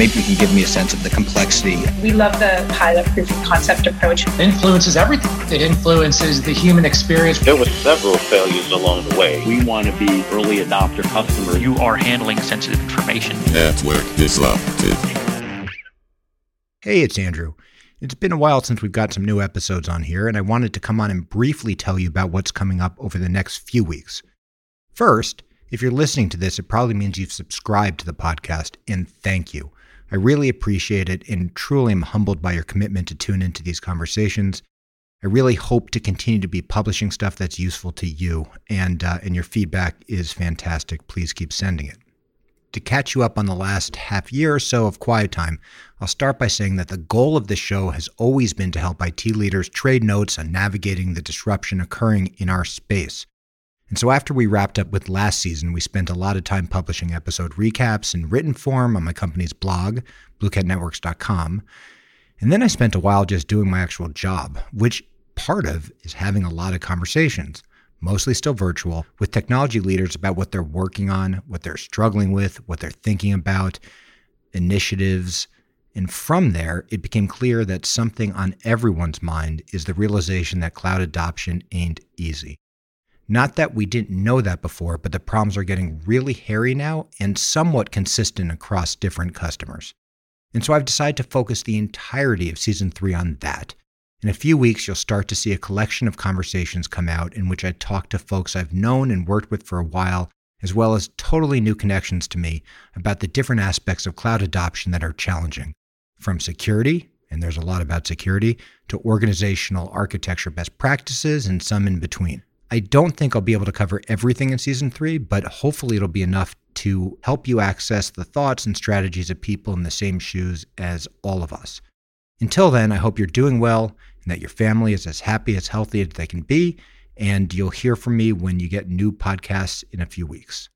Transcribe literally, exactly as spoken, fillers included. maybe you can give me a sense of the complexity. We love the pilot proof of concept approach. It influences everything. It influences the human experience. There were several failures along the way. We want to be early adopter customers. You are handling sensitive information. Network disrupted. Hey, it's Andrew. It's been a while since we've got some new episodes on here, and I wanted to come on and briefly tell you about what's coming up over the next few weeks. First, if you're listening to this, it probably means you've subscribed to the podcast, and thank you. I really appreciate it and truly am humbled by your commitment to tune into these conversations. I really hope to continue to be publishing stuff that's useful to you, and uh, and your feedback is fantastic. Please keep sending it. To catch you up on the last half year or so of Quiet Time, I'll start by saying that the goal of this show has always been to help I T leaders trade notes on navigating the disruption occurring in our space. And so after we wrapped up with last season, we spent a lot of time publishing episode recaps in written form on my company's blog, blue cat networks dot com. And then I spent a while just doing my actual job, which part of is having a lot of conversations, mostly still virtual, with technology leaders about what they're working on, what they're struggling with, what they're thinking about, initiatives. And from there, it became clear that something on everyone's mind is the realization that cloud adoption ain't easy. Not that we didn't know that before, but the problems are getting really hairy now and somewhat consistent across different customers. And so I've decided to focus the entirety of season three on that. In a few weeks, you'll start to see a collection of conversations come out in which I talk to folks I've known and worked with for a while, as well as totally new connections to me about the different aspects of cloud adoption that are challenging, from security, and there's a lot about security, to organizational architecture best practices and some in between. I don't think I'll be able to cover everything in season three, but hopefully it'll be enough to help you access the thoughts and strategies of people in the same shoes as all of us. Until then, I hope you're doing well and that your family is as happy, as healthy as they can be, and you'll hear from me when you get new podcasts in a few weeks.